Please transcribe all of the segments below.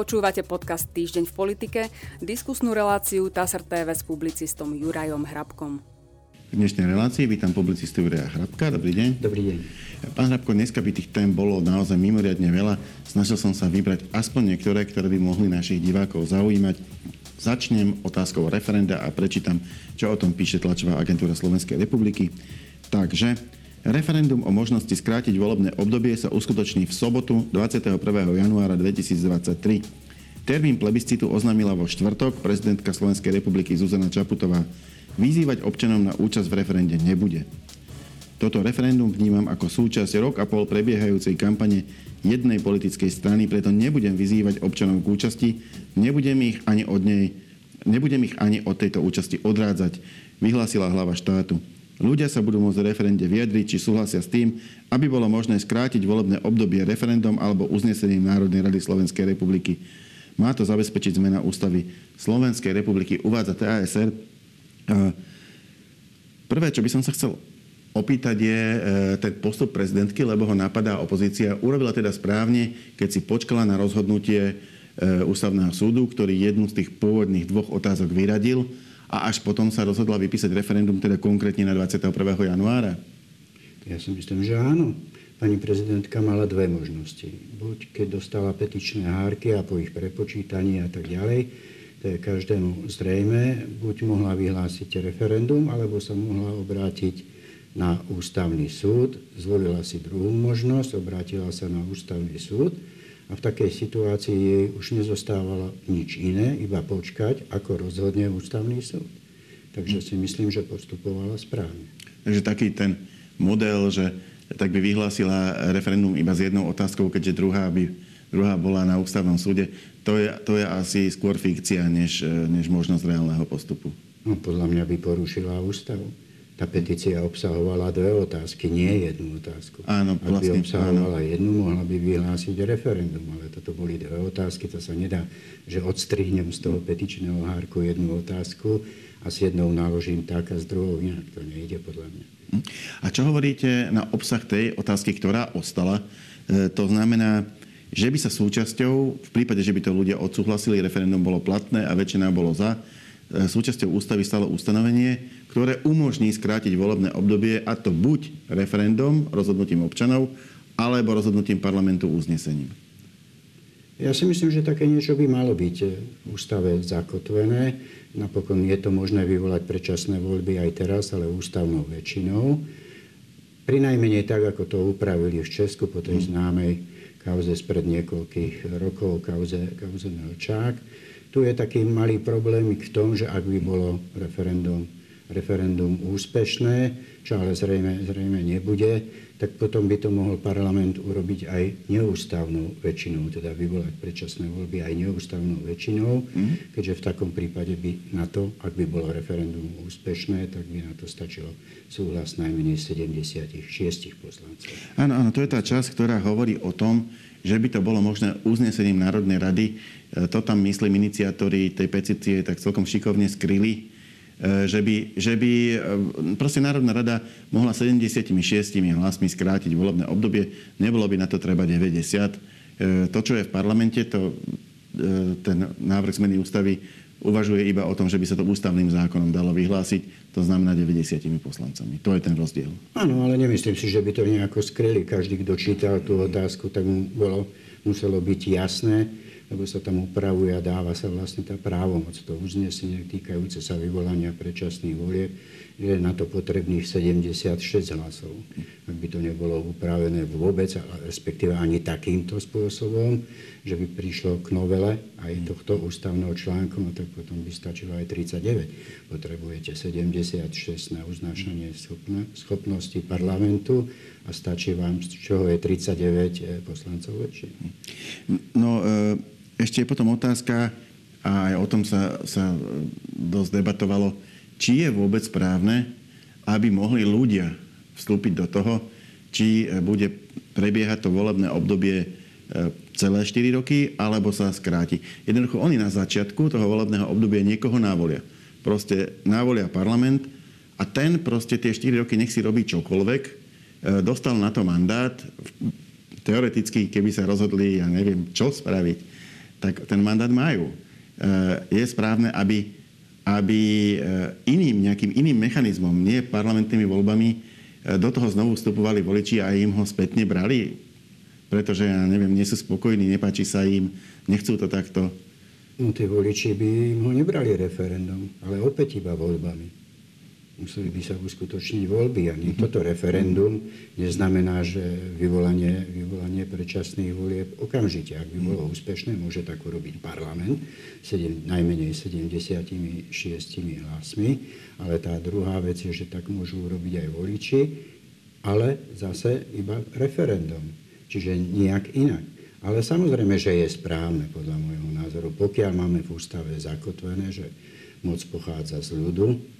Počúvate podcast Týždeň v politike, diskusnú reláciu TASR TV s publicistom Jurajom Hrabkom. V dnešnej relácii vítam publicistu Juraja Hrabka. Dobrý deň. Dobrý deň. Pán Hrabko, dneska by tých tém bolo naozaj mimoriadne veľa. Snažil som sa vybrať aspoň niektoré, ktoré by mohli našich divákov zaujímať. Začnem otázkou referenda a prečítam, čo o tom píše tlačová agentúra Slovenskej republiky. Takže... Referendum o možnosti skrátiť volebné obdobie sa uskutoční v sobotu 21. januára 2023. Termín plebiscitu oznámila vo štvrtok prezidentka Slovenskej republiky Zuzana Čaputová. Vyzývať občanom na účasť v referende nebude. Toto referendum vnímam ako súčasť rok a pol prebiehajúcej kampane jednej politickej strany, preto nebudem vyzývať občanov k účasti, nebudem ich ani od tejto účasti odrádzať, vyhlásila hlava štátu. Ľudia sa budú môcť v referende vyjadriť, či súhlasia s tým, aby bolo možné skrátiť volebné obdobie referendum alebo uznesením Národnej rady Slovenskej republiky. Má to zabezpečiť zmena ústavy Slovenskej republiky, uvádza TASR. Prvé, čo by som sa chcel opýtať, je ten postup prezidentky, lebo ho napadá opozícia. Urobila teda správne, keď si počkala na rozhodnutie ústavného súdu, ktorý jednu z tých pôvodných dvoch otázok vyradil, a až potom sa rozhodla vypísať referendum, teda konkrétne na 21. januára? Ja si myslím, že áno. Pani prezidentka mala dve možnosti. Buď keď dostala petičné hárky a po ich prepočítaní a tak ďalej, to je každému zrejme, buď mohla vyhlásiť referendum, alebo sa mohla obrátiť na ústavný súd. Zvolila si druhú možnosť, obrátila sa na ústavný súd a v takej situácii jej už nezostávalo nič iné, iba počkať, ako rozhodne ústavný súd. Takže si myslím, že postupovala správne. Takže taký ten model, že tak by vyhlásila referendum iba s jednou otázkou, keďže druhá bola na ústavnom súde, to je asi skôr fikcia, než možnosť reálneho postupu. No, podľa mňa by porušila ústavu. Tá petícia obsahovala dve otázky, nie jednu otázku. Áno, vlastne. Ak by obsahovala jednu, mohla by vyhlásiť referendum, ale toto boli dve otázky, to sa nedá, že odstrihnem z toho petičného hárku jednu otázku a s jednou naložím tak a s druhou inak. To nejde podľa mňa. A čo hovoríte na obsah tej otázky, ktorá ostala? To znamená, že by sa súčasťou, v prípade, že by to ľudia odsúhlasili, referendum bolo platné a väčšina bolo za, súčasťou ústavy stalo ustanovenie, ktoré umožní skrátiť volebné obdobie, a to buď referendum, rozhodnutím občanov, alebo rozhodnutím parlamentu uznesením. Ja si myslím, že také niečo by malo byť v ústave zakotvené. Napokon je to možné vyvolať predčasné voľby aj teraz, ale ústavnou väčšinou. Prinajmenej tak, ako to upravili v Česku po tej známej kauze spred niekoľkých rokov, kauze Melčák. Tu je taký malý problém v tom, že ak by bolo referendum úspešné, čo ale zrejme nebude, tak potom by to mohol parlament urobiť aj neústavnou väčšinou, teda vyvolať predčasné voľby aj neústavnou väčšinou, keďže v takom prípade by na to, ak by bolo referendum úspešné, tak by na to stačilo súhlas najmenej 76 poslancov. Áno, to je tá časť, ktorá hovorí o tom, že by to bolo možné uznesením Národnej rady. To tam, myslím, iniciátori tej petície tak celkom šikovne skryli, že by proste Národná rada mohla 76 hlasmi skrátiť volebné obdobie. Nebolo by na to treba 90. To, čo je v parlamente, ten návrh zmeny ústavy uvažuje iba o tom, že by sa to ústavným zákonom dalo vyhlásiť. To znamená 90 poslancami. To je ten rozdiel. Áno, ale nemyslím si, že by to nejako skryli. Každý, kto čítal tú otázku, tak mu muselo byť jasné, lebo sa tam upravuje a dáva sa vlastne tá právomoc, to uznesenie týkajúce sa vyvolania predčasných volieb, je na to potrebných 76 hlasov. Ak by to nebolo upravené vôbec, respektíve ani takýmto spôsobom, že by prišlo k novele aj tohto ústavného článku, no tak potom by stačilo aj 39. Potrebujete 76 na uznášanie schopnosti parlamentu a stačí vám, z čoho je 39 poslancov väčšiny. No, ešte je potom otázka, a aj o tom sa dosť debatovalo, či je vôbec správne, aby mohli ľudia vstúpiť do toho, či bude prebiehať to volebné obdobie celé 4 roky, alebo sa skráti. Jednoducho, oni na začiatku toho volebného obdobia niekoho návolia. Proste návolia parlament a ten proste tie 4 roky nech si robí čokoľvek. Dostal na to mandát. Teoreticky, keby sa rozhodli, ja neviem, čo spraviť, tak ten mandát majú. Je správne, aby iným, nejakým iným mechanizmom, nie parlamentnými voľbami, do toho znovu vstupovali voliči a im ho spätne brali, pretože, ja neviem, nie sú spokojní, nepáči sa im, nechcú to takto. No, tí voliči by im ho nebrali referendum, ale opäť iba voľbami. Museli by sa uskutočniť voľby. Ani toto referendum neznamená, že vyvolanie predčasných volieb okamžite. Ak by bolo úspešné, môže tak urobiť parlament, najmenej 76 hlasmi. Ale tá druhá vec je, že tak môžu urobiť aj voliči, ale zase iba referendum. Čiže nejak inak. Ale samozrejme, že je správne, podľa môjho názoru, pokiaľ máme v ústave zakotvené, že moc pochádza z ľudu,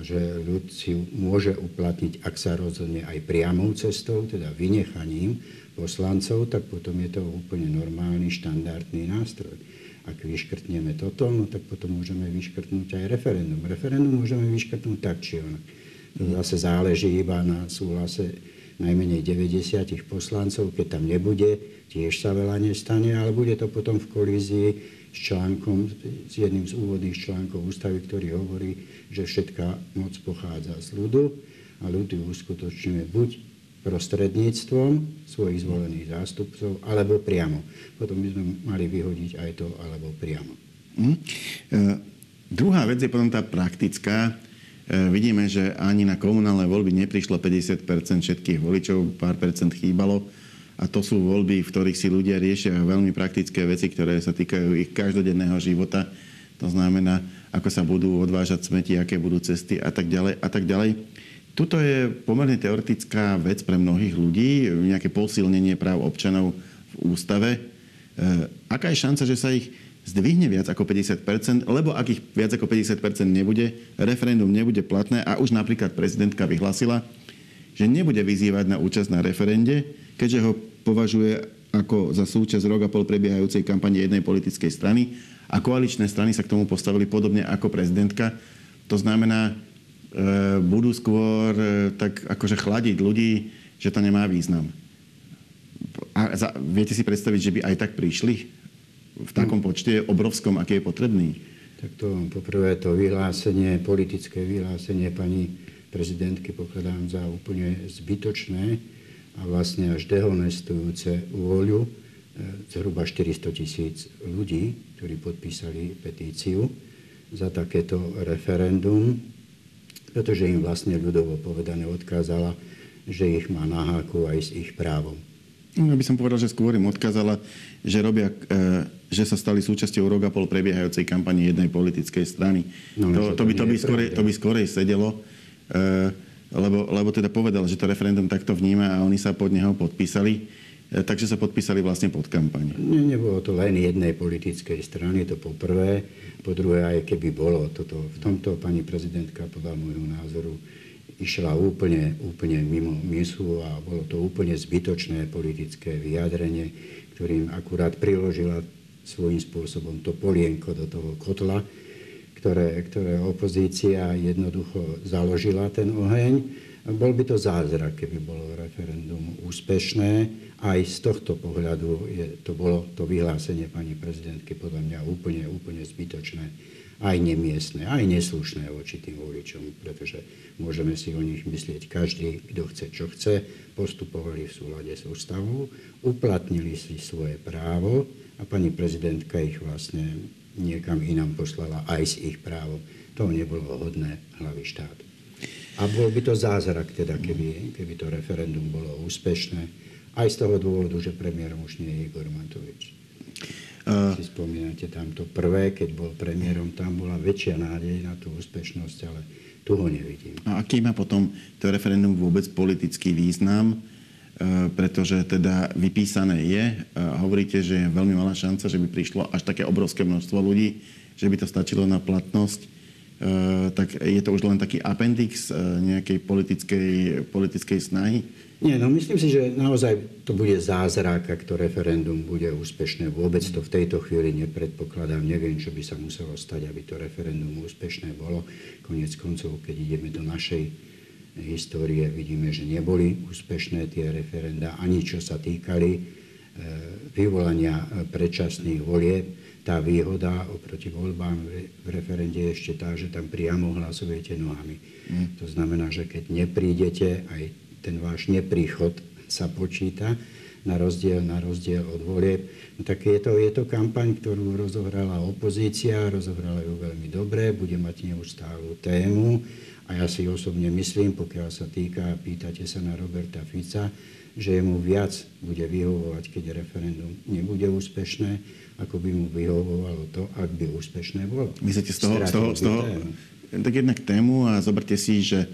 a že ľud si môže uplatniť, ak sa rozhodne, aj priamou cestou, teda vynechaním poslancov, tak potom je to úplne normálny, štandardný nástroj. Ak vyškrtneme toto, no tak potom môžeme vyškrtnúť aj referendum. Referendum môžeme vyškrtnúť tak, či onak. To zase záleží iba na súhlase najmenej 90 poslancov. Keď tam nebude, tiež sa veľa nestane, ale bude to potom v kolízii s jedným z úvodných článkov ústavy, ktorý hovorí, že všetká moc pochádza z ľudu a ľud ju uskutočňuje buď prostredníctvom svojich zvolených zástupcov, alebo priamo. Potom by sme mali vyhodiť aj to, alebo priamo. Druhá vec je potom tá praktická. Vidíme, že ani na komunálne voľby neprišlo 50% všetkých voličov, pár percent chýbalo. A to sú voľby, v ktorých si ľudia riešia veľmi praktické veci, ktoré sa týkajú ich každodenného života. To znamená, ako sa budú odvážať smeti, aké budú cesty a tak ďalej a tak ďalej. Tuto je pomerne teoretická vec pre mnohých ľudí, nejaké posilnenie práv občanov v ústave. Aká je šanca, že sa ich zdvihne viac ako 50%, lebo ak ich viac ako 50% nebude, referendum nebude platné a už napríklad prezidentka vyhlasila, že nebude vyzývať na účasť na referende, keďže ho považuje ako za súčasť rok a pol prebiehajúcej kampane jednej politickej strany a koaličné strany sa k tomu postavili podobne ako prezidentka. To znamená, budú skôr tak akože chladiť ľudí, že to nemá význam. A viete si predstaviť, že by aj tak prišli v takom počte obrovskom, aký je potrebný? Tak to poprvé to vyhlásenie, politické vyhlásenie pani prezidentky pokladám za úplne zbytočné a vlastne až dehonestujúce vôľu zhruba 400 000 ľudí, ktorí podpísali petíciu za takéto referendum, pretože im vlastne ľudovo povedané odkázala, že ich má na háku aj s ich právom. Ja by som povedal, že skôr im odkázala, že sa stali súčasťou rok a pol prebiehajúcej kampani jednej politickej strany. No, to by skorej sedelo, lebo teda povedal, že to referendum takto vníma a oni sa pod neho podpísali, takže sa podpísali vlastne pod kampaň. Nebolo to len jednej politickej strany, to po prvé. Po druhé, aj keby bolo toto. V tomto pani prezidentka, podľa môjho názoru, išla úplne mimo myslu a bolo to úplne zbytočné politické vyjadrenie, ktorým akurát priložila svojím spôsobom to polienko do toho kotla, ktoré opozícia jednoducho založila ten oheň. Bol by to zázrak, keby bolo referendum úspešné. Aj z tohto pohľadu bolo to vyhlásenie pani prezidentky podľa mňa úplne zbytočné. Aj nemiestne, aj neslušné voči tým voličom, pretože môžeme si o nich myslieť každý, kto chce, čo chce. Postupovali v súlade s ústavou, uplatnili si svoje právo a pani prezidentka ich vlastne niekam inám poslala aj s ich právom. To nebolo hodné hlavy štátu. A bol by to zázrak, teda, keby to referendum bolo úspešné. Aj z toho dôvodu, že premiérom už nie je Igor Matovič. Si spomínate tamto prvé, keď bol premiérom, tam bola väčšia nádej na tú úspešnosť, ale tu ho nevidím. A aký má potom to referendum vôbec politický význam? Pretože teda vypísané je. Hovoríte, že je veľmi malá šanca, že by prišlo až také obrovské množstvo ľudí, že by to stačilo na platnosť. Tak je to už len taký appendix nejakej politickej snahy? Nie, no myslím si, že naozaj to bude zázrak, ak to referendum bude úspešné. Vôbec to v tejto chvíli nepredpokladám. Neviem, čo by sa muselo stať, aby to referendum úspešné bolo. Koniec koncov, keď ideme do našej histórie, vidíme, že neboli úspešné tie referenda, ani čo sa týkali vyvolania predčasných volieb. tá výhoda oproti voľbám v referende je ešte tá, že tam priamo hlasujete nohami. To znamená, že keď neprídete, aj ten váš nepríchod sa počíta, na rozdiel od volieb. No tak je to kampaň, ktorú rozohrala opozícia, rozohrala ju veľmi dobre, bude mať neustálu tému a ja si osobne myslím, pokiaľ sa týka, pýtate sa na Roberta Fica, že jemu viac bude vyhovovať, keď referendum nebude úspešné, ako by mu vyhovovalo to, ak by úspešné bolo. Myslíte z toho tak jednak tému a zoberte si, že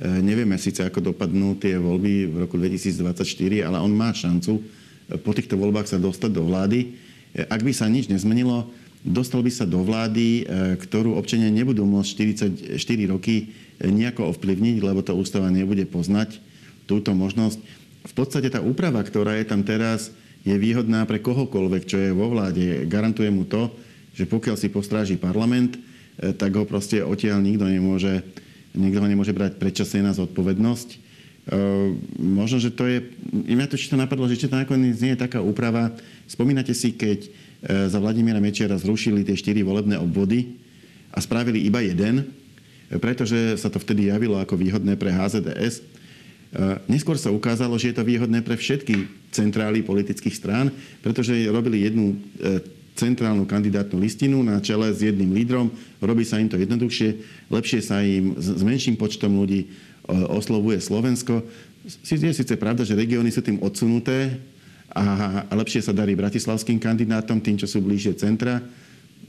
nevieme síce, ako dopadnú tie voľby v roku 2024, ale on má šancu po týchto voľbách sa dostať do vlády. Ak by sa nič nezmenilo, dostal by sa do vlády, ktorú občania nebudú môcť 44 roky nejako ovplyvniť, lebo tá ústava nebude poznať túto možnosť. V podstate tá úprava, ktorá je tam teraz, je výhodná pre kohokoľvek, čo je vo vláde. Garantuje mu to, že pokiaľ si postráži parlament, tak ho proste odtiaľ nikto ho nemôže brať predčasne na zodpovednosť. Možno, že to je... Mňa to čisto napadlo, že či to nakoniec nie je taká úprava. Spomínate si, keď za Vladimíra Mečiara zrušili tie 4 volebné obvody a spravili iba jeden, pretože sa to vtedy javilo ako výhodné pre HZDS. Neskôr sa ukázalo, že je to výhodné pre všetky centrály politických strán, pretože robili jednu centrálnu kandidátnu listinu na čele s jedným lídrom. Robí sa im to jednoduchšie, lepšie sa im s menším počtom ľudí oslovuje Slovensko. Je síce pravda, že regióny sú tým odsunuté a lepšie sa darí bratislavským kandidátom, tým, čo sú bližšie centra.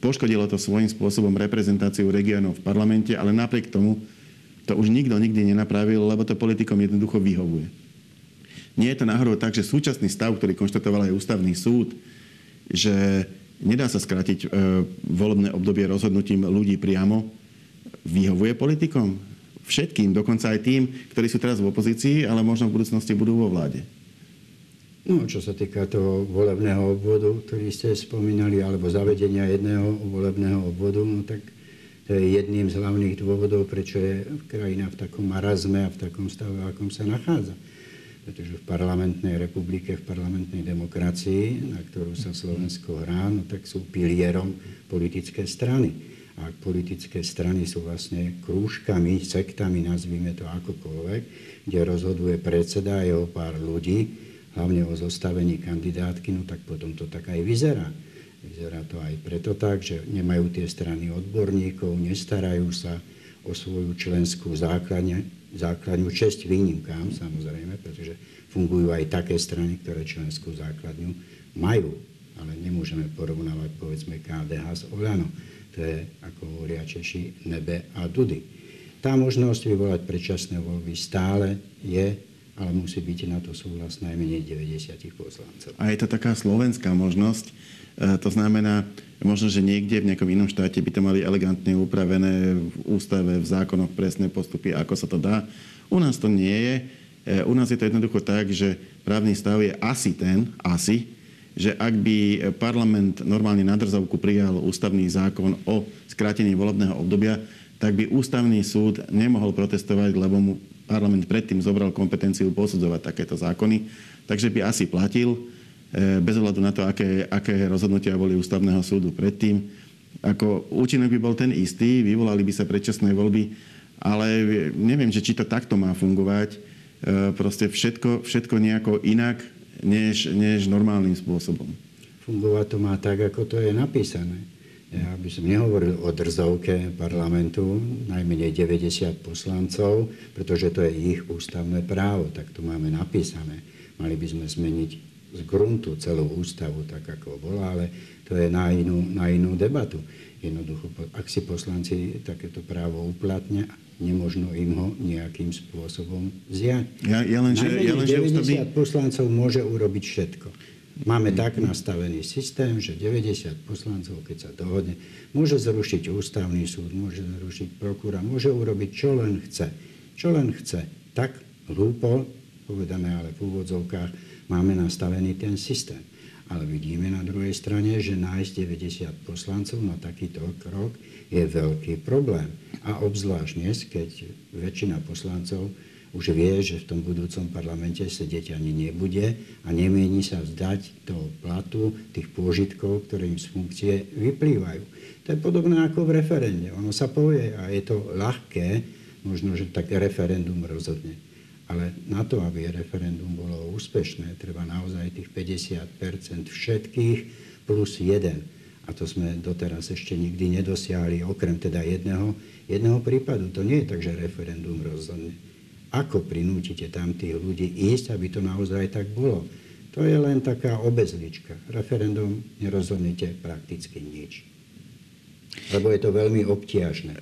Poškodilo to svojím spôsobom reprezentáciu regiónov v parlamente, ale napriek tomu to už nikto nikdy nenapravil, lebo to politikom jednoducho vyhovuje. Nie je to náhodou tak, že súčasný stav, ktorý konštatoval aj ústavný súd, že nedá sa skrátiť volebné obdobie rozhodnutím ľudí priamo. Vyhovuje politikom? Všetkým, dokonca aj tým, ktorí sú teraz v opozícii, ale možno v budúcnosti budú vo vláde. No, čo sa týka toho volebného obvodu, ktorý ste spomínali, alebo zavedenia jedného volebného obvodu, no tak to je jedným z hlavných dôvodov, prečo je krajina v takom marazme a v takom stave, v akom sa nachádza. Pretože v parlamentnej republike, v parlamentnej demokracii, na ktorú sa Slovensko hrá, no tak sú pilierom politické strany. A politické strany sú vlastne krúžkami, sektami, nazvime to akokoľvek, kde rozhoduje predseda a jeho pár ľudí, hlavne o zostavení kandidátky, no tak potom to tak aj vyzerá. Vyzerá to aj preto tak, že nemajú tie strany odborníkov, nestarajú sa o svoju členskú základňu, česť výnimkám, samozrejme, pretože fungujú aj také strany, ktoré členskú základňu majú, ale nemôžeme porovnávať, povedzme, KDH s Olano. To je, ako hovoria Češi, nebe a dudy. Tá možnosť vyvolať predčasné voľby stále je, ale musí byť na to súhlas najmenej 90 poslancov. A je to taká slovenská možnosť, to znamená, možno, že niekde v nejakom inom štáte by to mali elegantne upravené v ústave, v zákonoch, presné postupy, ako sa to dá. U nás to nie je. U nás je to jednoducho tak, že právny stav je asi ten, že ak by parlament normálne na drzavku prijal ústavný zákon o skrátení volebného obdobia, tak by ústavný súd nemohol protestovať, lebo mu parlament predtým zobral kompetenciu posudzovať takéto zákony. Takže by asi platil, bez ohľadu na to, aké rozhodnutia boli ústavného súdu predtým. Ako účinok by bol ten istý, vyvolali by sa predčasné voľby, ale neviem, či to takto má fungovať. Proste všetko nejako inak, než normálnym spôsobom. Fungovať to má tak, ako to je napísané. Ja by som nehovoril o drzovke parlamentu, najmenej 90 poslancov, pretože to je ich ústavné právo, tak to máme napísané. Mali by sme zmeniť z gruntu celú ústavu, tak ako bola, ale to je na inú debatu. Jednoducho, ak si poslanci takéto právo uplatnia, nemožno im ho nejakým spôsobom vziať. Najmenej 90 poslancov môže urobiť všetko. Máme tak nastavený systém, že 90 poslancov, keď sa dohodne, môže zrušiť ústavný súd, môže zrušiť prokurátor, môže urobiť, čo len chce. Čo len chce. Tak hlúpo, povedané ale v úvodzovkách, máme nastavený ten systém. Ale vidíme na druhej strane, že nájsť 90 poslancov na takýto krok je veľký problém. A obzvlášť dnes, keď väčšina poslancov už vie, že v tom budúcom parlamente sedieť ani nebude a nemieni sa vzdať toho platu, tých pôžitkov, ktoré im z funkcie vyplývajú. To je podobné ako v referende. Ono sa povie a je to ľahké, možno, že tak referendum rozhodne. Ale na to, aby referendum bolo úspešné, treba naozaj tých 50% všetkých plus jeden. A to sme doteraz ešte nikdy nedosiahli, okrem teda jedného prípadu. To nie je tak, že referendum rozhodne. Ako prinútite tam tých ľudí ísť, aby to naozaj tak bolo? To je len taká obezlička. Referendum nerozhodnete prakticky nič. Lebo je to veľmi obťažné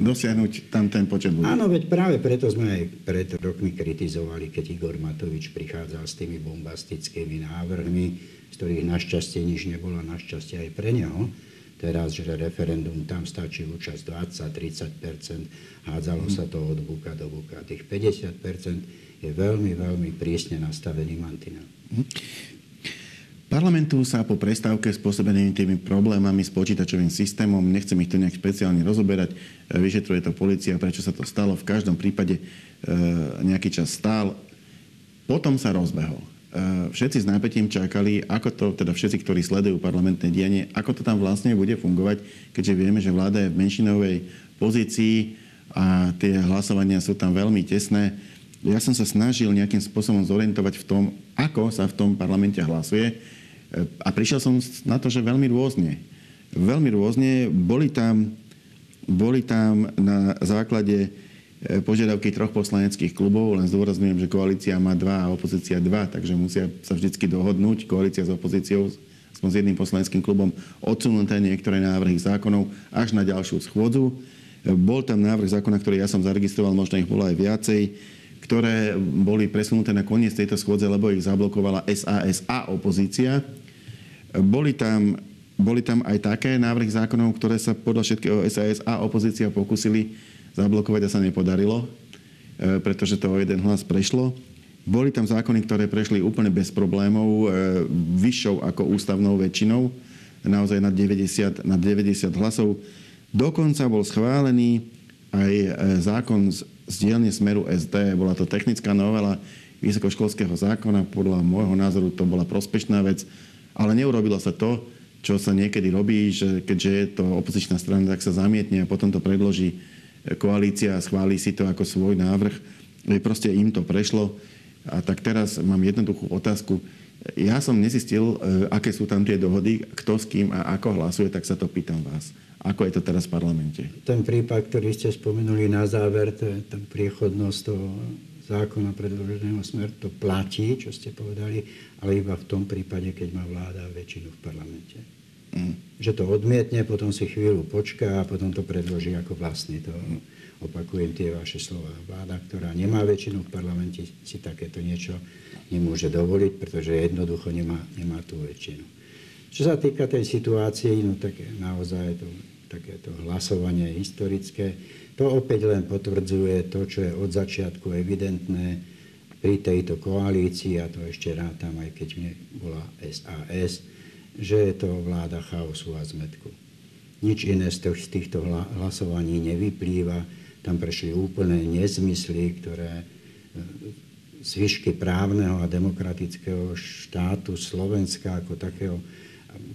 dosiahnuť tam ten počet ľudí. Áno, veď práve preto sme aj pred rokmi kritizovali, keď Igor Matovič prichádzal s tými bombastickými návrhmi, z ktorých našťastie nič nebolo, našťastie aj pre neho. Teraz, že referendum, tam stačí účasť 20-30%, hádzalo sa to od buka do buka. Tých 50% je veľmi, veľmi prísne nastavený mantinel. Parlamentu sa po prestávke spôsobenými tými problémami s počítačovým systémom, nechcem ich tu nejak špeciálne rozoberať, vyšetruje to polícia, prečo sa to stalo, v každom prípade nejaký čas stál, potom sa rozbehol. Všetci s nápetím čakali, ako to, teda všetci, ktorí sledujú parlamentné dianie, ako to tam vlastne bude fungovať, keďže vieme, že vláda je v menšinovej pozícii a tie hlasovania sú tam veľmi tesné. Ja som sa snažil nejakým spôsobom zorientovať v tom, ako sa v tom parlamente hlasuje. A prišiel som na to, že veľmi rôzne. Veľmi rôzne. Boli tam na základe požiadavky 3 poslaneckých klubov, len zdôrazňujem, že koalícia má 2 a opozícia 2, takže musia sa vždycky dohodnúť. Koalícia s opozíciou, aspoň s jedným poslaneckým klubom, odsunuté niektoré návrhy zákonov až na ďalšiu schôdzu. Bol tam návrh zákona, ktorý ja som zaregistroval, možno ich bolo aj viacej, ktoré boli presunuté na koniec tejto schôdze, lebo ich zablokovala SAS a opozícia. Boli tam aj také návrhy zákonov, ktoré sa podľa všetkého SAS a opozícia pokúsili zablokovať a sa nepodarilo, pretože to o jeden hlas prešlo. Boli tam zákony, ktoré prešli úplne bez problémov, vyššou ako ústavnou väčšinou, naozaj na 90 hlasov. Dokonca bol schválený aj zákon z dielne Smeru SD. Bola to technická novela vysokoškolského zákona. Podľa môjho názoru to bola prospešná vec. Ale neurobilo sa to, čo sa niekedy robí, že keďže je to opozičná strana, tak sa zamietne a potom to predloží koalícia a schválí si to ako svoj návrh. Proste im to prešlo. A tak teraz mám jednoduchú otázku. Ja som nezistil, aké sú tam tie dohody, kto s kým a ako hlasuje, tak sa to pýtam vás. Ako je to teraz v parlamente? Ten prípad, ktorý ste spomenuli na záver, tá priechodnosť toho zákona predloženého Smeru, to platí, čo ste povedali, ale iba v tom prípade, keď má vláda väčšinu v parlamente. Že to odmietne, potom si chvíľu počká a potom to predloží ako vlastný. To opakujem tie vaše slova. Vláda, ktorá nemá väčšinu v parlamente, si takéto niečo nemôže dovoliť, pretože jednoducho nemá tú väčšinu. Čo sa týka tej situácie, no tak naozaj takéto hlasovanie historické, to opäť len potvrdzuje to, čo je od začiatku evidentné pri tejto koalícii, a to ešte rátam, aj keď bola SAS, že je to vláda chaosu a zmetku. Nič iné z týchto hlasovaní nevyplýva. Tam prešli úplné nezmysly, ktoré zvyšky právneho a demokratického štátu Slovenska ako takého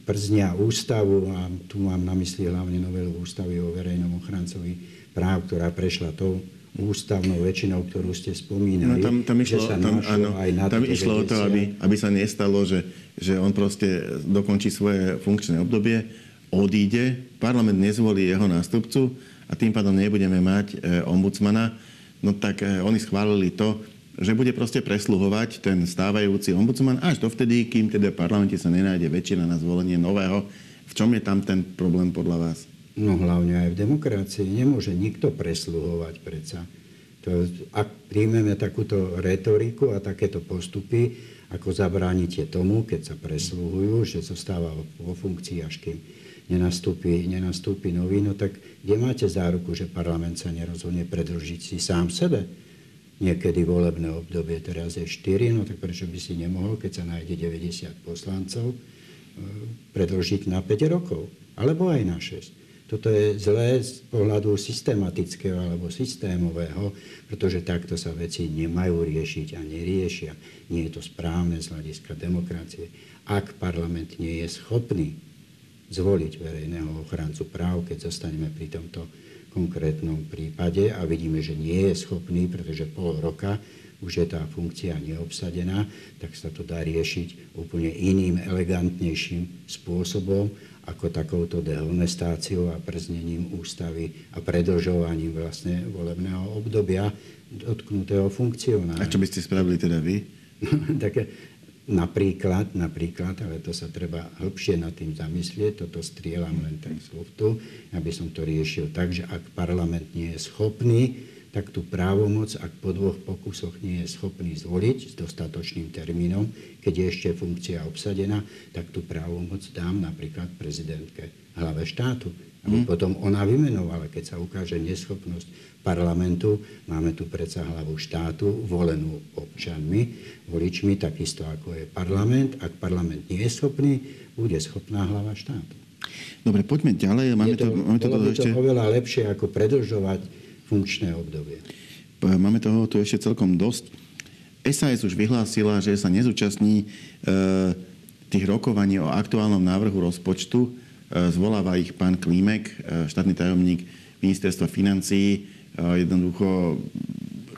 przňa ústavu, a tu mám na mysli hlavne novelu ústavy o verejnom ochrancovi práv, ktorá prešla tou ústavnou väčšinou, ktorú ste spomínali. No tam išlo, že sa áno, aj na tam išlo o to, aby sa nestalo, že on proste dokončí svoje funkčné obdobie, odíde, parlament nezvolí jeho nástupcu a tým pádom nebudeme mať ombudsmana. No tak oni schválili to, že bude proste presluhovať ten stávajúci ombudsman až dovtedy, kým teda v parlamente sa nenájde väčšina na zvolenie nového. V čom je tam ten problém podľa vás? No hlavne aj v demokracii nemôže nikto presluhovať predsa. Ak príjmeme takúto retoriku a takéto postupy, ako zabránite tomu, keď sa presluhujú, že zostáva vo funkcii, až kým nenastúpi nový, no tak kde máte záruku, že parlament sa nerozhodne predlžiť si sám sebe? Niekedy volebné obdobie, teraz je 4, no tak prečo by si nemohol, keď sa nájde 90 poslancov, predĺžiť na 5 rokov, alebo aj na 6. Toto je zlé z pohľadu systematického alebo systémového, pretože takto sa veci nemajú riešiť a neriešia. Nie je to správne z hľadiska demokracie. Ak parlament nie je schopný zvoliť verejného ochrancu práv, keď zostaneme pri tomto konkrétnom prípade a vidíme, že nie je schopný, pretože pol roka už je tá funkcia neobsadená, tak sa to dá riešiť úplne iným, elegantnejším spôsobom ako takouto dehonestáciou a prznením ústavy a predĺžovaním vlastne volebného obdobia dotknutého funkcionára. A čo by ste spravili teda vy? Tak napríklad, ale to sa treba hĺbšie nad tým zamyslieť, toto strieľam len tak z luftu, aby som to riešil tak, že ak parlament nie je schopný, tak tú právomoc, ak po dvoch pokusoch nie je schopný zvoliť s dostatočným termínom, keď je ešte funkcia obsadená, tak tú právomoc dám napríklad prezidentke, hlave štátu. Aby potom ona vymenovala, keď sa ukáže neschopnosť parlamentu, máme tu predsa hlavu štátu, volenú občanmi, voličmi, takisto ako je parlament. Ak parlament nie je schopný, bude schopná hlava štátu. Dobre, poďme ďalej. Bolo by to oveľa lepšie, ako predĺžovať funkčné obdobie. Máme toho tu ešte celkom dosť. SAS už vyhlásila, že sa nezúčastní tých rokovaní o aktuálnom návrhu rozpočtu. Zvoláva ich pán Klímek, štátny tajomník ministerstva financií. Jednoducho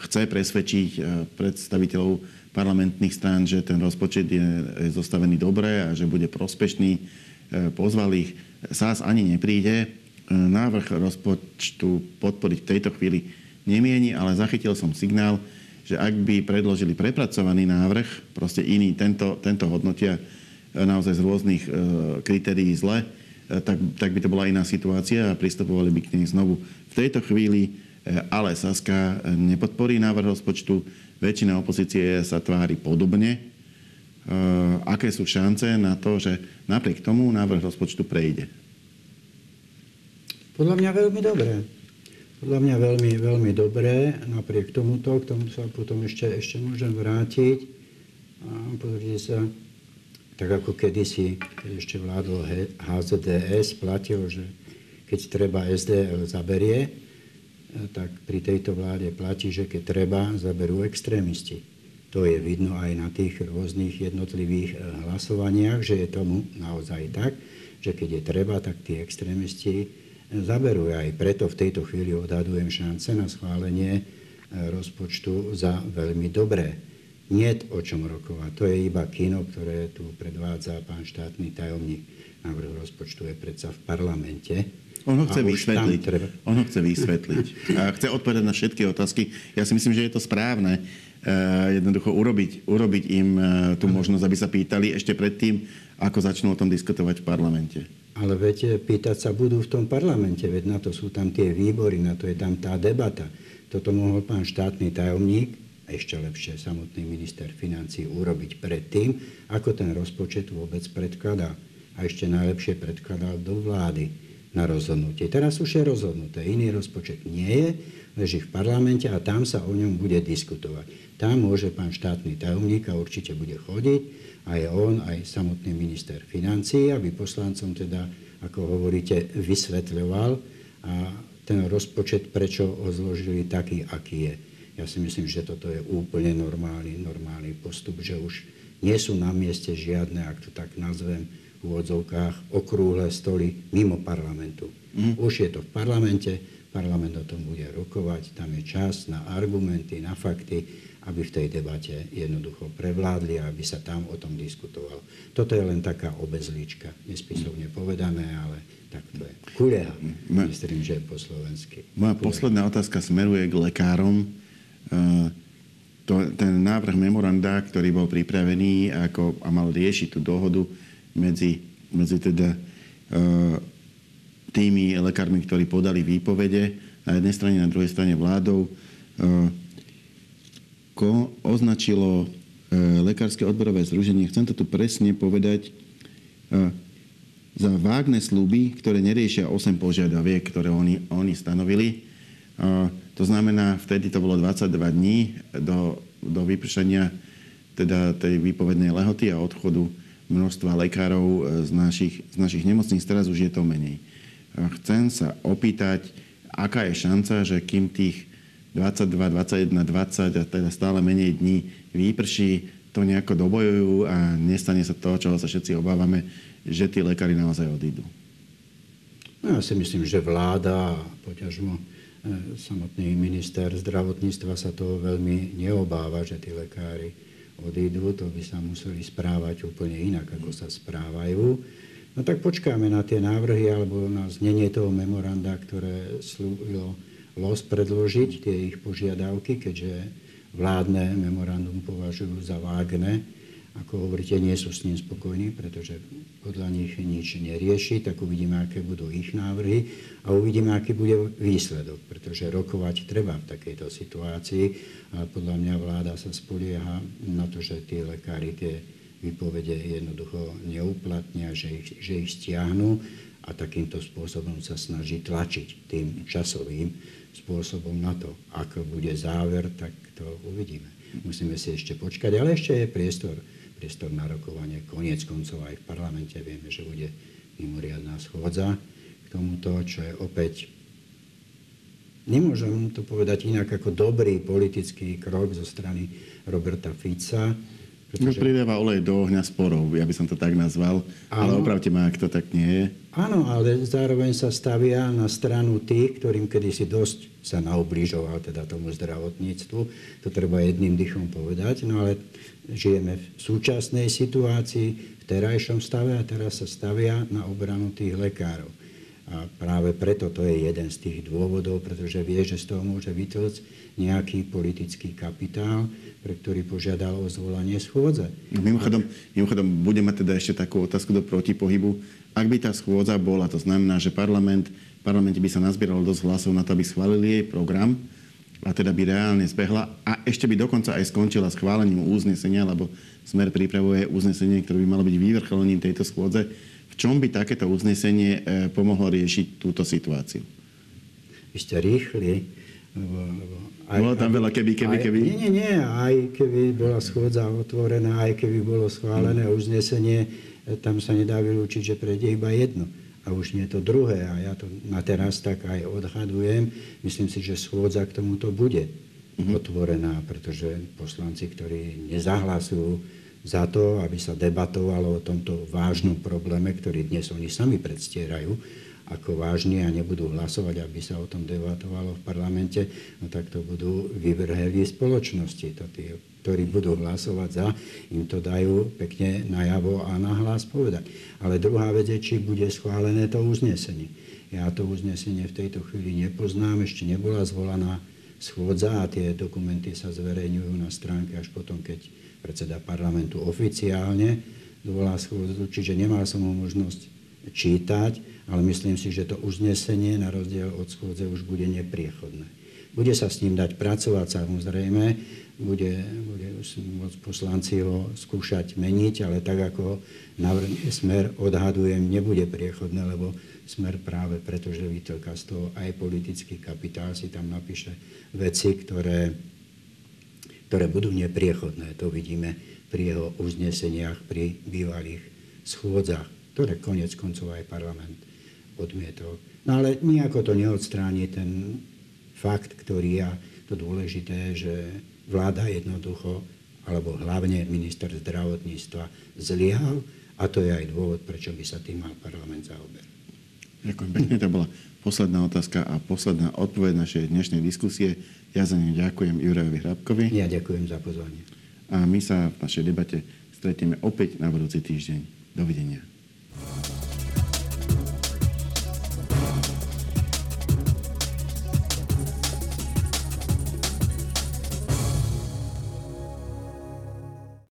chce presvedčiť predstaviteľov parlamentných strán, že ten rozpočet je zostavený dobre a že bude prospešný. Pozval ich. SAS ani nepríde. Návrh rozpočtu podporiť v tejto chvíli nemieni, ale zachytil som signál, že ak by predložili prepracovaný návrh, proste iný, tento hodnotia naozaj z rôznych kritérií zle, tak by to bola iná situácia a pristupovali by k nej znovu. V tejto chvíli ale Saska nepodporí návrh rozpočtu, väčšina opozície sa tvári podobne. Aké sú šance na to, že napriek tomu návrh rozpočtu prejde? Podľa mňa veľmi dobré. Napriek tomuto, k tomu sa potom ešte môžem vrátiť. Pozrite sa, tak ako kedysi, keď ešte vládlo HZDS, platilo, že keď treba SDL zaberie, tak pri tejto vláde platí, že keď treba, zaberú extrémisti. To je vidno aj na tých rôznych jednotlivých hlasovaniach, že je tomu naozaj tak, že keď je treba, tak tí extrémisti zaberú. Aj preto v tejto chvíli odhadujem šance na schválenie rozpočtu za veľmi dobré. Niet o čom rokovať. To je iba kino, ktoré tu predvádza pán štátny tajomník. Návrh rozpočtu je predsa v parlamente. On ho chce vysvetliť. A chce odpovedať na všetky otázky. Ja si myslím, že je to správne. Jednoducho urobiť im tú možnosť, aby sa pýtali ešte predtým, ako začnú o tom diskutovať v parlamente. Ale viete, pýtať sa budú v tom parlamente, veď na to sú tam tie výbory, na to je tam tá debata. Toto mohol pán štátny tajomník, a ešte lepšie samotný minister financií, urobiť predtým, ako ten rozpočet vôbec predkladá. A ešte najlepšie predkladal do vlády na rozhodnutie. Teraz už je rozhodnuté, iný rozpočet nie je, leží v parlamente a tam sa o ňom bude diskutovať. Tam môže pán štátny tajomník a určite bude chodiť, aj on, aj samotný minister financií, aby poslancom teda, ako hovoríte, vysvetľoval a ten rozpočet, prečo ho zložili taký, aký je. Ja si myslím, že toto je úplne normálny postup, že už nie sú na mieste žiadne, ak to tak nazvem, v úvodzovkách okrúhle stoly mimo parlamentu. Už je to v parlamente, parlament o tom bude rokovať, tam je čas na argumenty, na fakty, aby v tej debate jednoducho prevládli a aby sa tam o tom diskutovalo. Toto je len taká obezlička, nespisovne povedané, ale tak to je. Kuleha, myslím, že je po slovensky. Moja posledná otázka smeruje k lekárom. Ten návrh memoranda, ktorý bol pripravený a mal riešiť tú dohodu medzi teda tými lekármi, ktorí podali výpovede na jednej strane, na druhej strane vládou, označilo Lekárske odborové združenie, chcem to tu presne povedať, za vágne sľuby, ktoré neriešia 8 požiadaviek, ktoré oni stanovili. To znamená, vtedy to bolo 22 dní do vypršania teda tej výpovednej lehoty a odchodu množstva lekárov z našich nemocníc. Teraz už je to menej. Chcem sa opýtať, aká je šanca, že kým tých 22, 21, 20 a teda stále menej dní vyprší, to nejako dobojujú a nestane sa to, čoho sa všetci obávame, že tí lekári naozaj odídu. Ja si myslím, že vláda, poťažmo samotný minister zdravotníctva sa toho veľmi neobáva, že tí lekári odídu. To by sa museli správať úplne inak, ako sa správajú. No tak počkáme na tie návrhy alebo na znenie toho memoranda, ktoré slúbilo LOS predložiť, tie ich požiadavky, keďže vládne memorandum považujú za vágne. Ako hovoríte, nie sú s ním spokojní, pretože podľa nich nič nerieši, tak uvidíme, aké budú ich návrhy a uvidíme, aký bude výsledok, pretože rokovať treba v takejto situácii. A podľa mňa vláda sa spolieha na to, že tí lekári tie výpovede jednoducho neuplatnia, že ich stiahnu a takýmto spôsobom sa snaží tlačiť tým časovým spôsobom na to. Ako bude záver, tak to uvidíme. Musíme si ešte počkať, ale ešte je priestor na rokovanie. Koniec koncov aj v parlamente vieme, že bude mimoriadná schôdza k tomuto, čo je opäť, nemôžem to povedať inak ako dobrý politický krok zo strany Roberta Fica. Pretože... pridáva olej do ohňa sporov, ja by som to tak nazval, ale opravte ma, ak to tak nie je. Áno, ale zároveň sa stavia na stranu tých, ktorým kedysi dosť sa naobližoval, teda tomu zdravotníctvu. To treba jedným dychom povedať, no ale žijeme v súčasnej situácii, v terajšom stave a teraz sa stavia na obranu tých lekárov. A práve preto to je jeden z tých dôvodov, pretože vie, že z toho môže vytlcť nejaký politický kapitál, pre ktorý požiadal o zvolanie schôdze. Mimochodom, budem mať teda ešte takú otázku do protipohybu. Ak by tá schôdza bola, to znamená, že v parlamente by sa nazbieralo dosť hlasov na to, aby schválili jej program a teda by reálne zbehla a ešte by dokonca aj skončila schválením uznesenia, lebo Smer pripravuje uznesenie, ktoré by malo byť vyvrcholením tejto schôdze. V čom by takéto uznesenie pomohlo riešiť túto situáciu? Vy ste rýchli. Bolo tam veľa keby. Nie. Aj keby bola schôdza otvorená, aj keby bolo schválené uznesenie, tam sa nedá vylúčiť, že prejde iba jedno. A už nie to druhé. A ja to na teraz tak aj odhadujem. Myslím si, že schôdza k tomuto bude otvorená, pretože poslanci, ktorí nezahlasujú za to, aby sa debatovalo o tomto vážnom probléme, ktorý dnes oni sami predstierajú ako vážne a nebudú hlasovať, aby sa o tom debatovalo v parlamente, no tak to budú vyvrheli spoločnosti. Tí, ktorí budú hlasovať za, im to dajú pekne najavo a nahlas povedať. Ale druhá vec je, či bude schválené to uznesenie. Ja to uznesenie v tejto chvíli nepoznám, ešte nebola zvolaná schôdza a tie dokumenty sa zverejňujú na stránke až potom, keď predseda parlamentu oficiálne dovolá schôdzu, čiže nemal som ho možnosť čítať, ale myslím si, že to uznesenie na rozdiel od schôdze už bude nepriechodné. Bude sa s ním dať pracovať, samozrejme, bude už môcť poslanci ho skúšať meniť, ale tak ako navrhne Smer, odhadujem, nebude priechodné, lebo Smer práve preto, že vytlka z toho aj politický kapitál, si tam napíše veci, ktoré budú nepriechodné. To vidíme pri jeho uzneseniach, pri bývalých schôdzach, ktoré koniec koncov aj parlament odmietol. No ale nejako to neodstráni ten fakt, ktorý je to dôležité, že vláda jednoducho, alebo hlavne minister zdravotníctva zlyhal a to je aj dôvod, prečo by sa tým mal parlament zaoberať. Ďakujem pekne, to bola posledná otázka a posledná odpoveď našej dnešnej diskusie. Ja za ňu ďakujem Jurajovi Hrabkovi. Ja ďakujem za pozvanie. A my sa v našej debate stretieme opäť na budúci týždeň. Dovidenia.